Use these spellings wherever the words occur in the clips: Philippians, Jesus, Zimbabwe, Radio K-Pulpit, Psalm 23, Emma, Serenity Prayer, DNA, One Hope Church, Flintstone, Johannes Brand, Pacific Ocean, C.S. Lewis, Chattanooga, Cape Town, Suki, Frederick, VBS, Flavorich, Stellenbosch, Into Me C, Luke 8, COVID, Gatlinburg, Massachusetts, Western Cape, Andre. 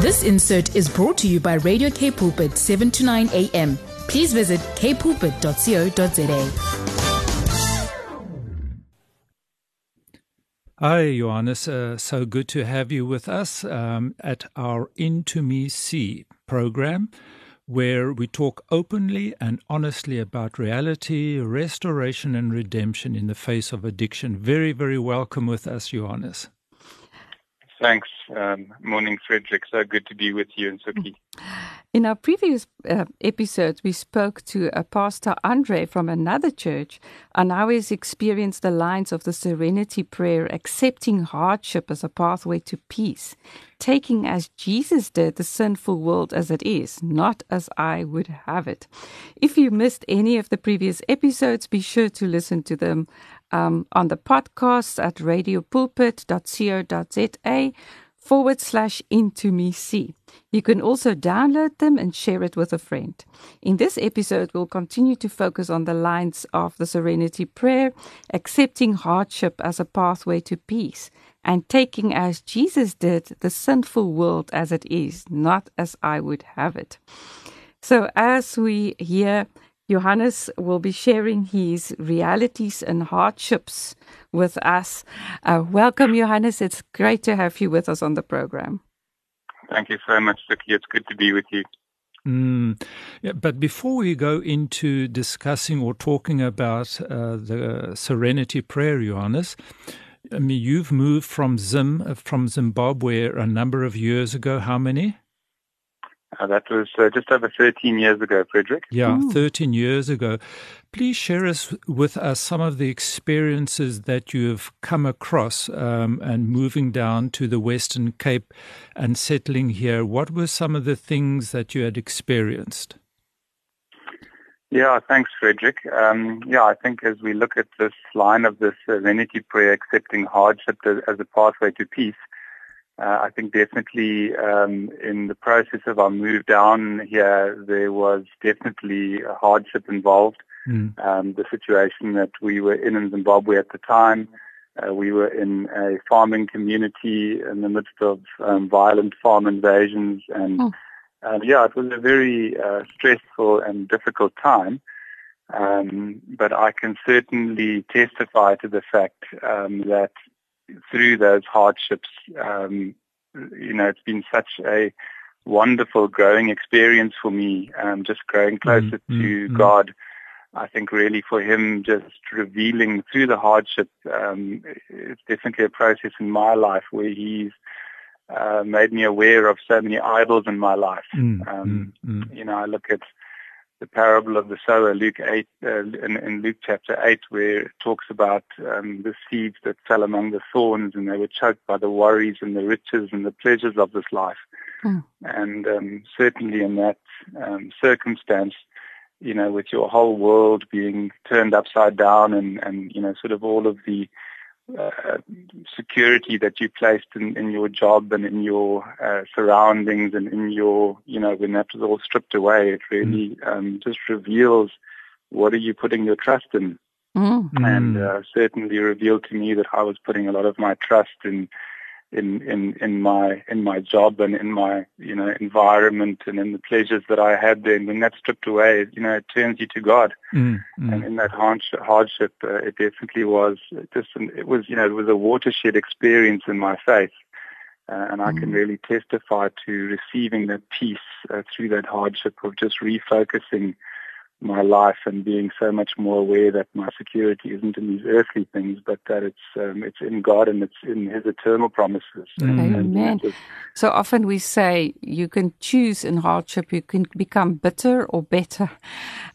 This insert is brought to you by Radio K-Pulpit 7 to 9 a.m. Please visit kpulpit.co.za. Hi, Johannes. So good to have you with us at our Into Me C program, where we talk openly and honestly about reality, restoration and redemption in the face of addiction. Very, very welcome with us, Johannes. Thanks. Morning, Frederick. So good to be with you and Suki. In our previous episode, we spoke to Pastor Andre from another church and how he's experienced the lines of the Serenity Prayer, accepting hardship as a pathway to peace, taking as Jesus did the sinful world as it is, not as I would have it. If you missed any of the previous episodes, be sure to listen to them on the podcast at radiopulpit.co.za/Into Me C. You can also download them and share it with a friend. In this episode, we'll continue to focus on the lines of the Serenity Prayer, accepting hardship as a pathway to peace, and taking as Jesus did the sinful world as it is, not as I would have it. So as we hear, Johannes will be sharing his realities and hardships with us. Welcome, Johannes. It's great to have you with us on the program. Thank you so much, Suki. It's good to be with you. Yeah, but before we go into discussing or talking about the Serenity Prayer, Johannes, I mean, you've moved from Zimbabwe a number of years ago. How many? That was just over 13 years ago, Frederick. Yeah, 13 years ago. Please share with us some of the experiences that you have come across and moving down to the Western Cape and settling here. What were some of the things that you had experienced? Yeah, thanks, Frederick. I think as we look at this line of the Serenity Prayer, accepting hardship as a pathway to peace, I think definitely in the process of our move down here, there was definitely a hardship involved. The situation that we were in Zimbabwe at the time, we were in a farming community in the midst of violent farm invasions. And it was a very stressful and difficult time. But I can certainly testify to the fact that through those hardships, it's been such a wonderful growing experience for me, just growing closer to God. I think really for him, just revealing through the hardship, it's definitely a process in my life where he's made me aware of so many idols in my life. I look at the parable of the sower, Luke 8, in Luke chapter 8, where it talks about the seeds that fell among the thorns and they were choked by the worries and the riches and the pleasures of this life. And certainly in that circumstance, with your whole world being turned upside down and sort of all of the security that you placed in your job and in your surroundings and in your, when that was all stripped away, it really just reveals what are you putting your trust in. And certainly revealed to me that I was putting a lot of my trust in my job and in my environment and in the pleasures that I had there. And when that's stripped away, it turns you to God. And in that hardship, it definitely was just it was a watershed experience in my faith, and I can really testify to receiving that peace through that hardship of just refocusing my life and being so much more aware that my security isn't in these earthly things, but that it's in God and it's in His eternal promises. Amen. So often we say you can choose in hardship, you can become bitter or better.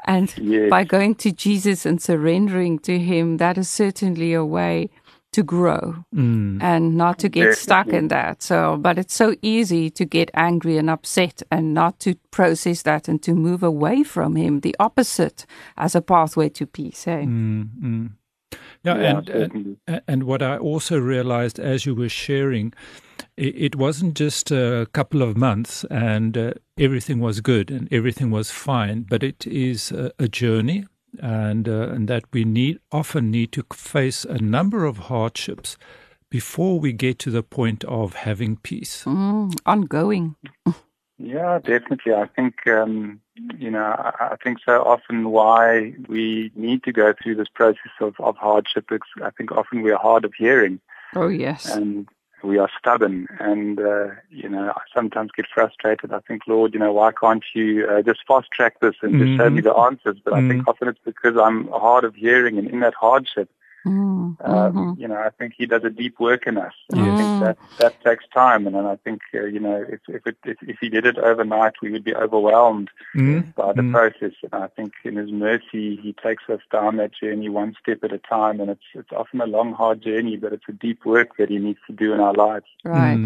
And yes, by going to Jesus and surrendering to Him, that is certainly a way to grow and not to get stuck in that. But it's so easy to get angry and upset and not to process that and to move away from Him, the opposite, as a pathway to peace. And what I also realized as you were sharing, it wasn't just a couple of months and everything was good and everything was fine, but it is a journey. And that we often need to face a number of hardships before we get to the point of having peace? Ongoing. Yeah, definitely. I think, I think so often why we need to go through this process of hardship, I think often we are hard of hearing. Oh, yes. And we are stubborn and, I sometimes get frustrated. I think, Lord, why can't you just fast track this and just show me the answers? But I think often it's because I'm hard of hearing and in that hardship. I think He does a deep work in us. And I think that takes time. And then I think, if He did it overnight, we would be overwhelmed by the process. And I think in His mercy, He takes us down that journey one step at a time. And it's often a long, hard journey, but it's a deep work that He needs to do in our lives. Right.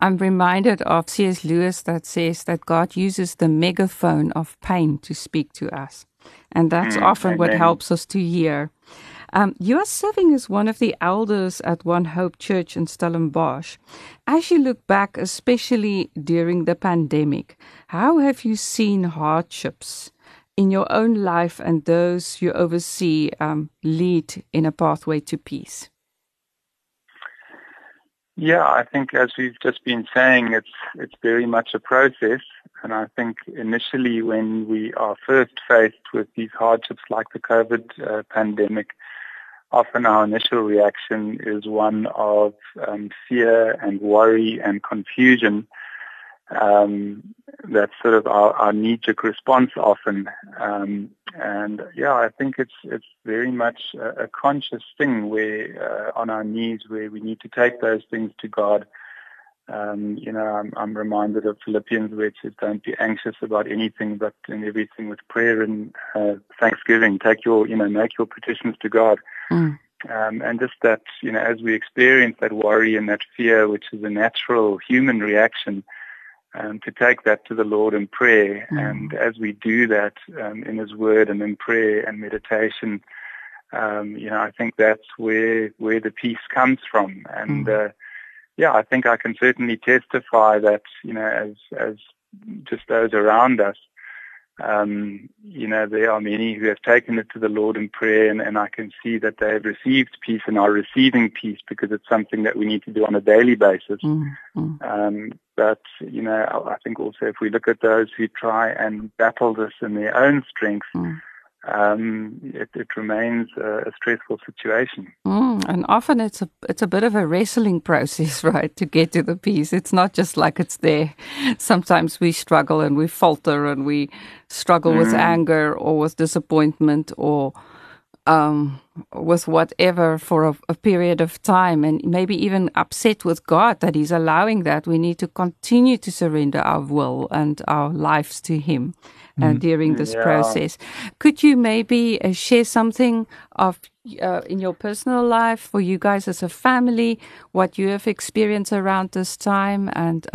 I'm reminded of C.S. Lewis that says that God uses the megaphone of pain to speak to us. And that's often what helps us to hear. You are serving as one of the elders at One Hope Church in Stellenbosch. As you look back, especially during the pandemic, how have you seen hardships in your own life and those you oversee lead in a pathway to peace? Yeah, I think as we've just been saying, it's very much a process. And I think initially when we are first faced with these hardships like the COVID pandemic, often our initial reaction is one of fear and worry and confusion. That's sort of our knee-jerk response often. I think it's very much a conscious thing where on our knees where we need to take those things to God. I'm reminded of Philippians where it says, don't be anxious about anything, but in everything with prayer and thanksgiving, make your petitions to God. And just that, as we experience that worry and that fear, which is a natural human reaction, to take that to the Lord in prayer. And as we do that in His Word and in prayer and meditation, I think that's where the peace comes from. And I think I can certainly testify that, as just those around us, there are many who have taken it to the Lord in prayer, and I can see that they have received peace and are receiving peace because it's something that we need to do on a daily basis. I think also if we look at those who try and battle this in their own strength, it remains a stressful situation. And often it's a bit of a wrestling process, right, to get to the peace. It's not just like it's there. Sometimes we struggle and we falter and we struggle with anger or with disappointment or with whatever for a period of time, and maybe even upset with God that He's allowing that. We need to continue to surrender our will and our lives to Him during this process. Could you maybe share something of in your personal life for you guys as a family, what you have experienced around this time and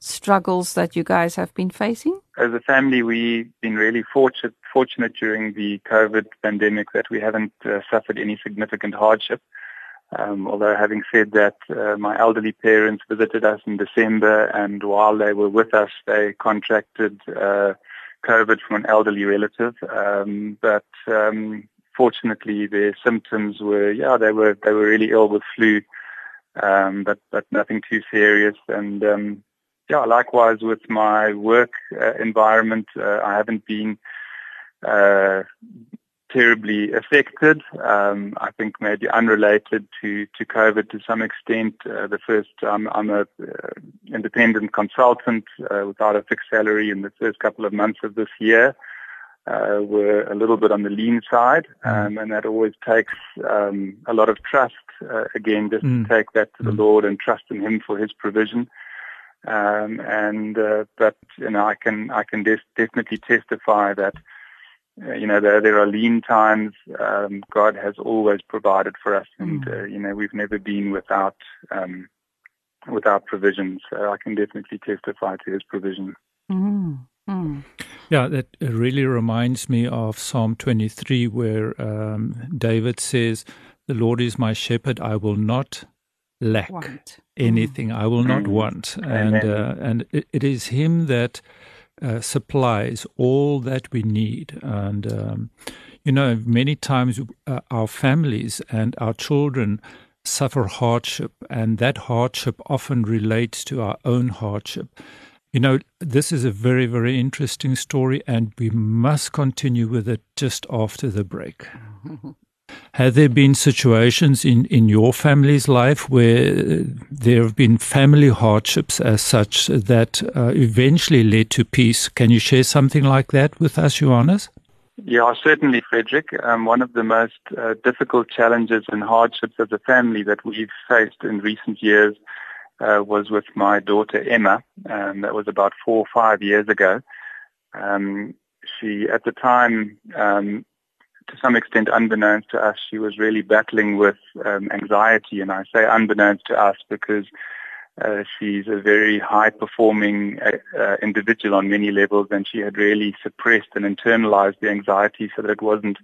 struggles that you guys have been facing? As a family, we've been really fortunate during the COVID pandemic that we haven't suffered any significant hardship. Although having said that, my elderly parents visited us in December, and while they were with us, they contracted COVID from an elderly relative. Fortunately, their symptoms were, they were really ill with flu, but nothing too serious. And likewise with my work environment, I haven't been terribly affected. I think maybe unrelated to COVID to some extent. I'm an independent consultant without a fixed salary in the first couple of months of this year. Were a little bit on the lean side, and that always takes a lot of trust. To take that to the Lord and trust in Him for His provision. I can definitely testify that though there are lean times, God has always provided for us, and we've never been without provision. So I can definitely testify to His provision. Yeah, that really reminds me of Psalm 23 where David says, "The Lord is my shepherd, I will not lack anything. I will not want." And it is Him that supplies all that we need. And, many times our families and our children suffer hardship, and that hardship often relates to our own hardship. You know, this is a very, very interesting story, and we must continue with it just after the break. Have there been situations in your family's life where there have been family hardships as such that eventually led to peace? Can you share something like that with us, Johannes? Yeah, certainly, Frederick. One of the most difficult challenges and hardships as a family that we've faced in recent years was with my daughter, Emma. That was about 4 or 5 years ago. She, at the time, to some extent unbeknownst to us, she was really battling with anxiety. And I say unbeknownst to us because she's a very high-performing individual on many levels, and she had really suppressed and internalized the anxiety so that it wasn't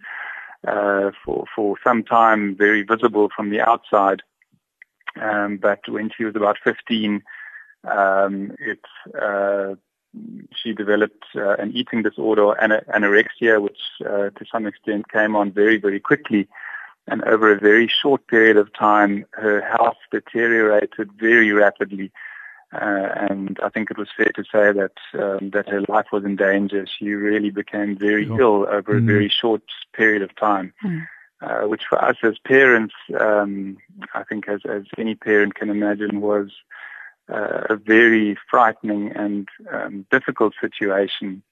for some time very visible from the outside. But when she was about 15, she developed an eating disorder, anorexia, which to some extent came on very, very quickly. And over a very short period of time, her health deteriorated very rapidly. And I think it was fair to say that that her life was in danger. She really became very ill over a very short period of time, which for us as parents, I think as any parent can imagine, was a very frightening and difficult situation.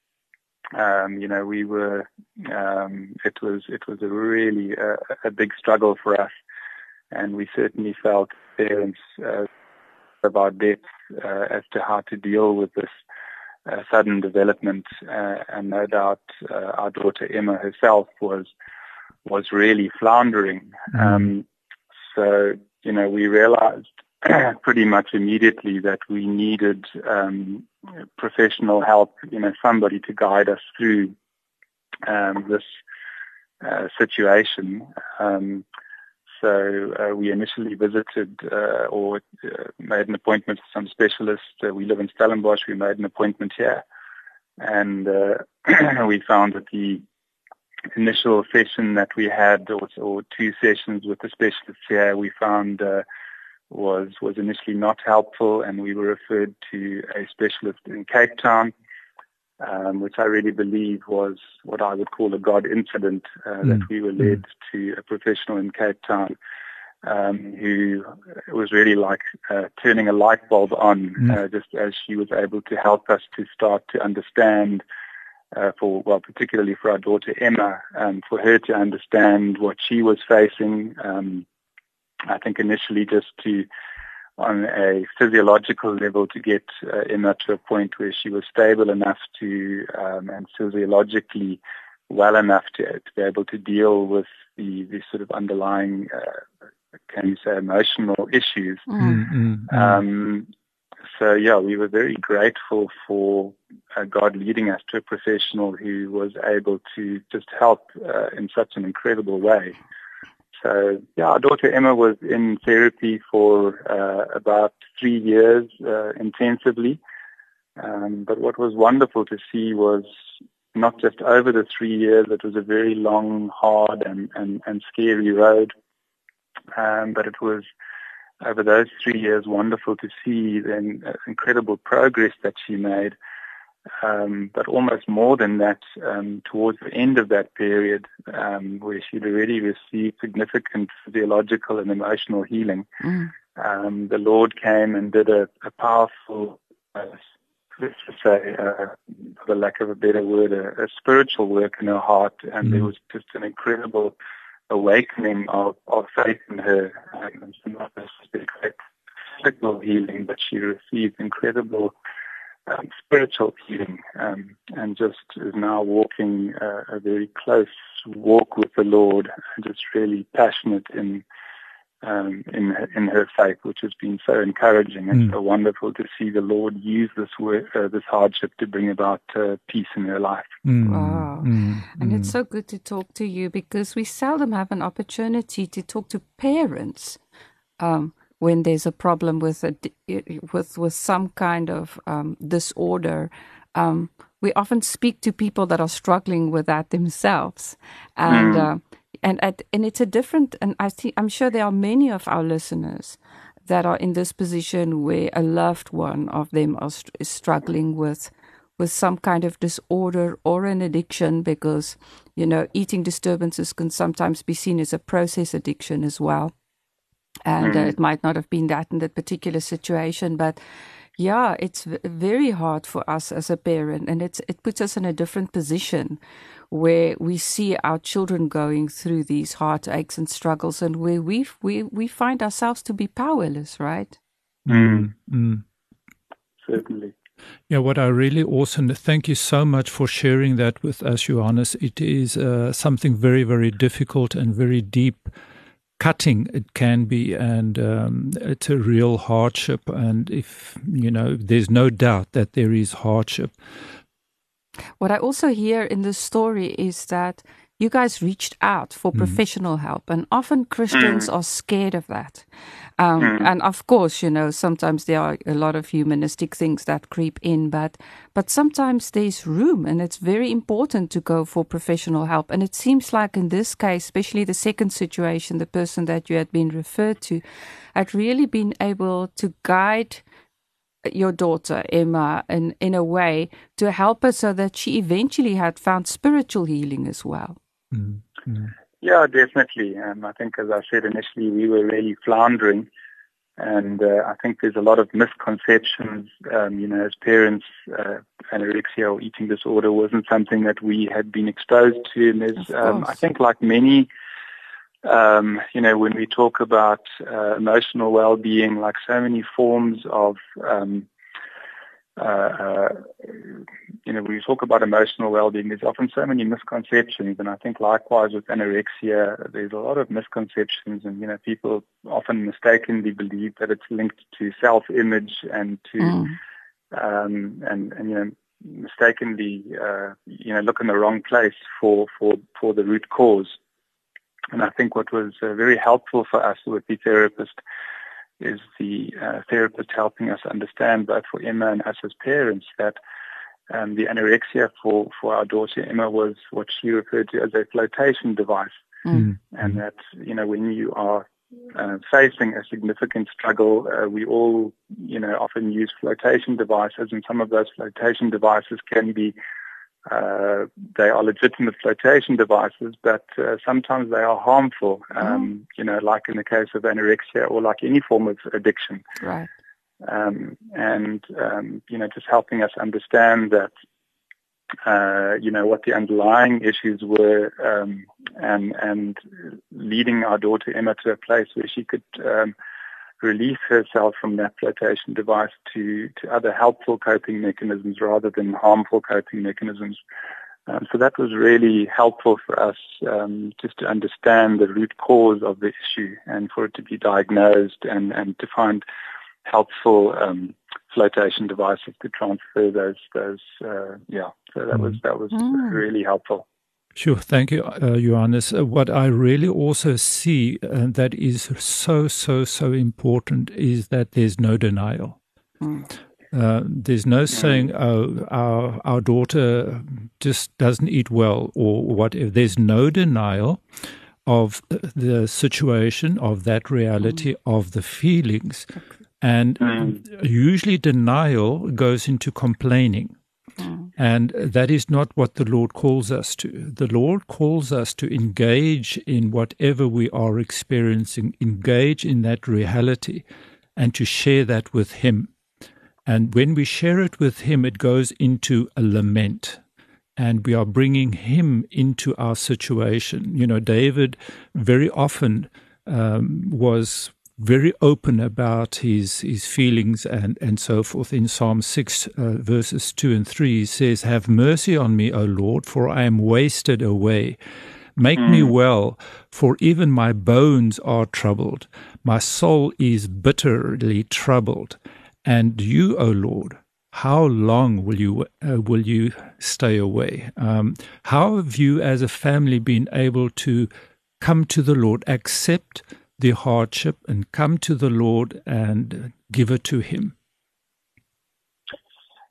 You know, we were. It was a really a big struggle for us, and we certainly felt parents about depth as to how to deal with this sudden development. And no doubt, our daughter Emma herself was really floundering. So you know, we realized pretty much immediately that we needed professional help, you know, somebody to guide us through this situation. So we initially visited or made an appointment with some specialist. We live in Stellenbosch. We made an appointment here, and we found that the initial session that we had, or two sessions with the specialist here, we found was initially not helpful, and we were referred to a specialist in Cape Town, which I really believe was what I would call a God incident, that we were led to a professional in Cape Town who was really like turning a light bulb on, just as she was able to help us to start to understand, particularly for our daughter Emma, for her to understand what she was facing, I think initially just to, on a physiological level, to get Emma to a point where she was stable enough to, and physiologically well enough to be able to deal with the sort of underlying, can you say, emotional issues. So, yeah, we were very grateful for God leading us to a professional who was able to just help in such an incredible way. So, yeah, our daughter Emma was in therapy for about 3 years intensively. But what was wonderful to see was not just over the 3 years, it was a very long, hard and scary road. But it was over those 3 years wonderful to see the incredible progress that she made. But almost more than that, towards the end of that period, where she'd already received significant physiological and emotional healing, the Lord came and did a powerful, let's just say, for lack of a better word, a spiritual work in her heart, and there was just an incredible awakening of faith in her. It's not a great physical healing, but she received incredible spiritual healing, and just is now walking a very close walk with the Lord, and just really passionate in her faith, which has been so encouraging and so wonderful to see the Lord use this work, this hardship to bring about peace in her life. Wow. And it's so good to talk to you, because we seldom have an opportunity to talk to parents when there's a problem with some kind of disorder. We often speak to people that are struggling with that themselves, and And it's a different, and I'm sure there are many of our listeners that are in this position where a loved one of them is struggling with some kind of disorder or an addiction, because, you know, eating disturbances can sometimes be seen as a process addiction as well. And it might not have been that in that particular situation, but yeah, it's very hard for us as a parent, and it puts us in a different position where we see our children going through these heartaches and struggles, and where we find ourselves to be powerless, right? Certainly. Yeah, what I really awesome. Thank you so much for sharing that with us, Johannes. It is something very, very difficult and very deep. Cutting it can be, and it's a real hardship. And if you know, there's no doubt that there is hardship. What I also hear in this story is that you guys reached out for professional help, and often Christians are scared of that. And of course, you know, sometimes there are a lot of humanistic things that creep in, but sometimes there's room, and it's very important to go for professional help. And it seems like in this case, especially the second situation, the person that you had been referred to had really been able to guide your daughter, Emma, in a way to help her so that she eventually had found spiritual healing as well. Yeah, definitely. I think, as I said initially, we were really floundering. And I think there's a lot of misconceptions, you know, as parents, anorexia or eating disorder wasn't something that we had been exposed to. And there's, I think, like many, you know, when we talk about emotional well-being, like so many forms of, you know, when we talk about emotional well-being, there's often so many misconceptions. And I think likewise with anorexia, there's a lot of misconceptions. And, you know, people often mistakenly believe that it's linked to self-image and to, and you know, mistakenly, you know, look in the wrong place for the root cause. And I think what was very helpful for us with the therapist is the therapist helping us understand, both for Emma and us as parents, that the anorexia for our daughter Emma was what she referred to as a flotation device. And that, you know, when you are facing a significant struggle, we all, you know, often use flotation devices, and some of those flotation devices can be they are legitimate flotation devices, but sometimes they are harmful, you know, like in the case of anorexia or like any form of addiction. Right. And, you know, just helping us understand that, you know, what the underlying issues were, and leading our daughter Emma to a place where she could release herself from that flotation device to other helpful coping mechanisms rather than harmful coping mechanisms. So that was really helpful for us, just to understand the root cause of the issue and for it to be diagnosed, and to find helpful flotation devices to transfer those yeah. So that was really helpful. Sure. Thank you, Johannes. What I really also see, and that is so, so, so important, is that there's no denial. There's no saying, oh, our daughter just doesn't eat well or whatever. There's no denial of the situation, of that reality, of the feelings. And usually denial goes into complaining. And that is not what the Lord calls us to. The Lord calls us to engage in whatever we are experiencing, engage in that reality, and to share that with Him. And when we share it with Him, it goes into a lament, and we are bringing Him into our situation. You know, David very often was very open about his feelings and so forth. In Psalm 6, verses 2 and 3, he says, "Have mercy on me, O Lord, for I am wasted away. Make me well, for even my bones are troubled. My soul is bitterly troubled. And you, O Lord, how long will you stay away?" How have you as a family been able to come to the Lord, accept the hardship, and come to the Lord and give it to Him?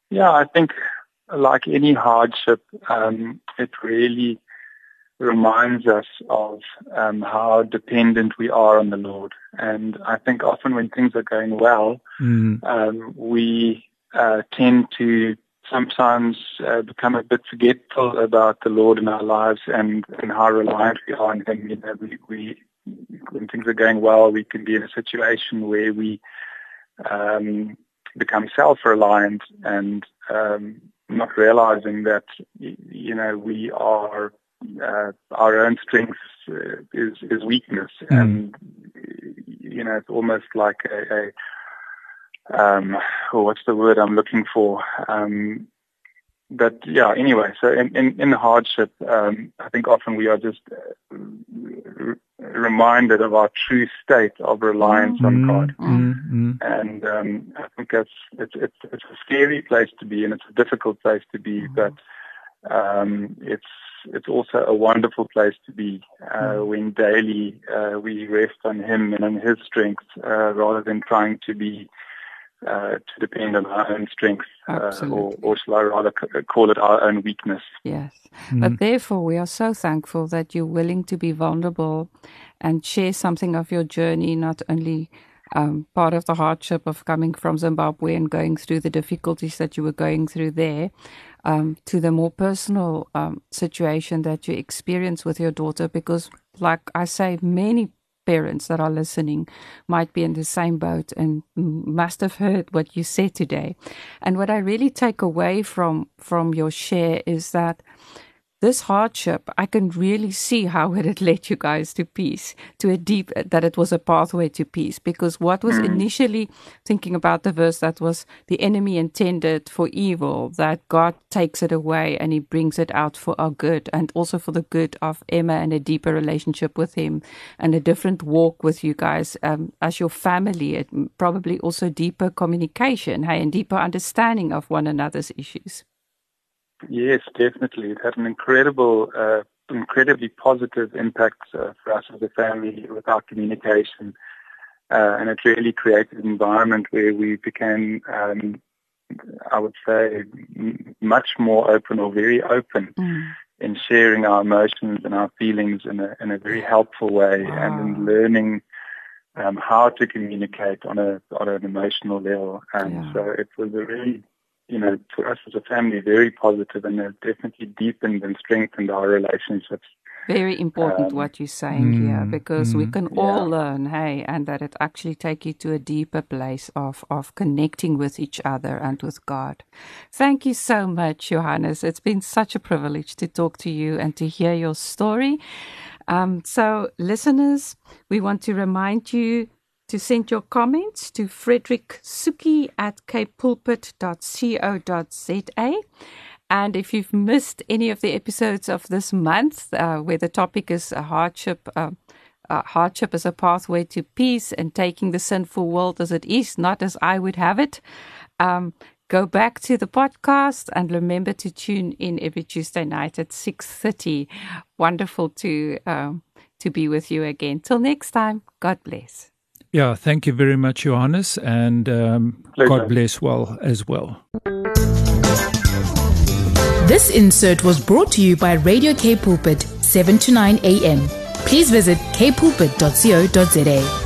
Yeah, I think like any hardship, it really reminds us of how dependent we are on the Lord. And I think often when things are going well, we tend to sometimes become a bit forgetful about the Lord in our lives and how reliant we are on Him. You know, when things are going well, we can be in a situation where we become self-reliant and not realizing that, you know, we are our own strength is weakness, and you know, it's almost like so in the hardship, I think often we are just reminded of our true state of reliance on God, and I think it's a scary place to be, and it's a difficult place to be, but it's also a wonderful place to be when daily we rest on Him and on His strength rather than trying to be to depend on our own strength, or shall I rather call it our own weakness. Yes. But therefore we are so thankful that you're willing to be vulnerable and share something of your journey, not only part of the hardship of coming from Zimbabwe and going through the difficulties that you were going through there, to the more personal situation that you experience with your daughter, because like I say, many parents that are listening might be in the same boat and must have heard what you said today. And what I really take away from your share is that this hardship, I can really see how it had led you guys to peace, that it was a pathway to peace, because what was initially, thinking about the verse that was the enemy intended for evil, that God takes it away and He brings it out for our good, and also for the good of Emma and a deeper relationship with Him and a different walk with you guys as your family, and probably also deeper communication, and deeper understanding of one another's issues. Yes, definitely. It had an incredibly positive impact for us as a family with our communication, and it really created an environment where we became, I would say, much more open, or very open, in sharing our emotions and our feelings in a very helpful way, and in learning how to communicate on an emotional level. So it was a really, you know, for us as a family, very positive, and it definitely deepened and strengthened our relationships. Very important what you're saying here, because we can all learn, and that it actually take you to a deeper place of connecting with each other and with God. Thank you so much, Johannes. It's been such a privilege to talk to you and to hear your story. So, listeners, we want to remind you to send your comments to Frederick Suki at K-Pulpit.co.za. And if you've missed any of the episodes of this month, where the topic is hardship as a pathway to peace and taking the sinful world as it is, not as I would have it, go back to the podcast and remember to tune in every Tuesday night at 6:30. Wonderful to be with you again. Till next time, God bless. Yeah, thank you very much, Johannes, and God bless well as well. This insert was brought to you by Radio K-Pulpit, 7 to 9 a.m. Please visit kpulpit.co.za.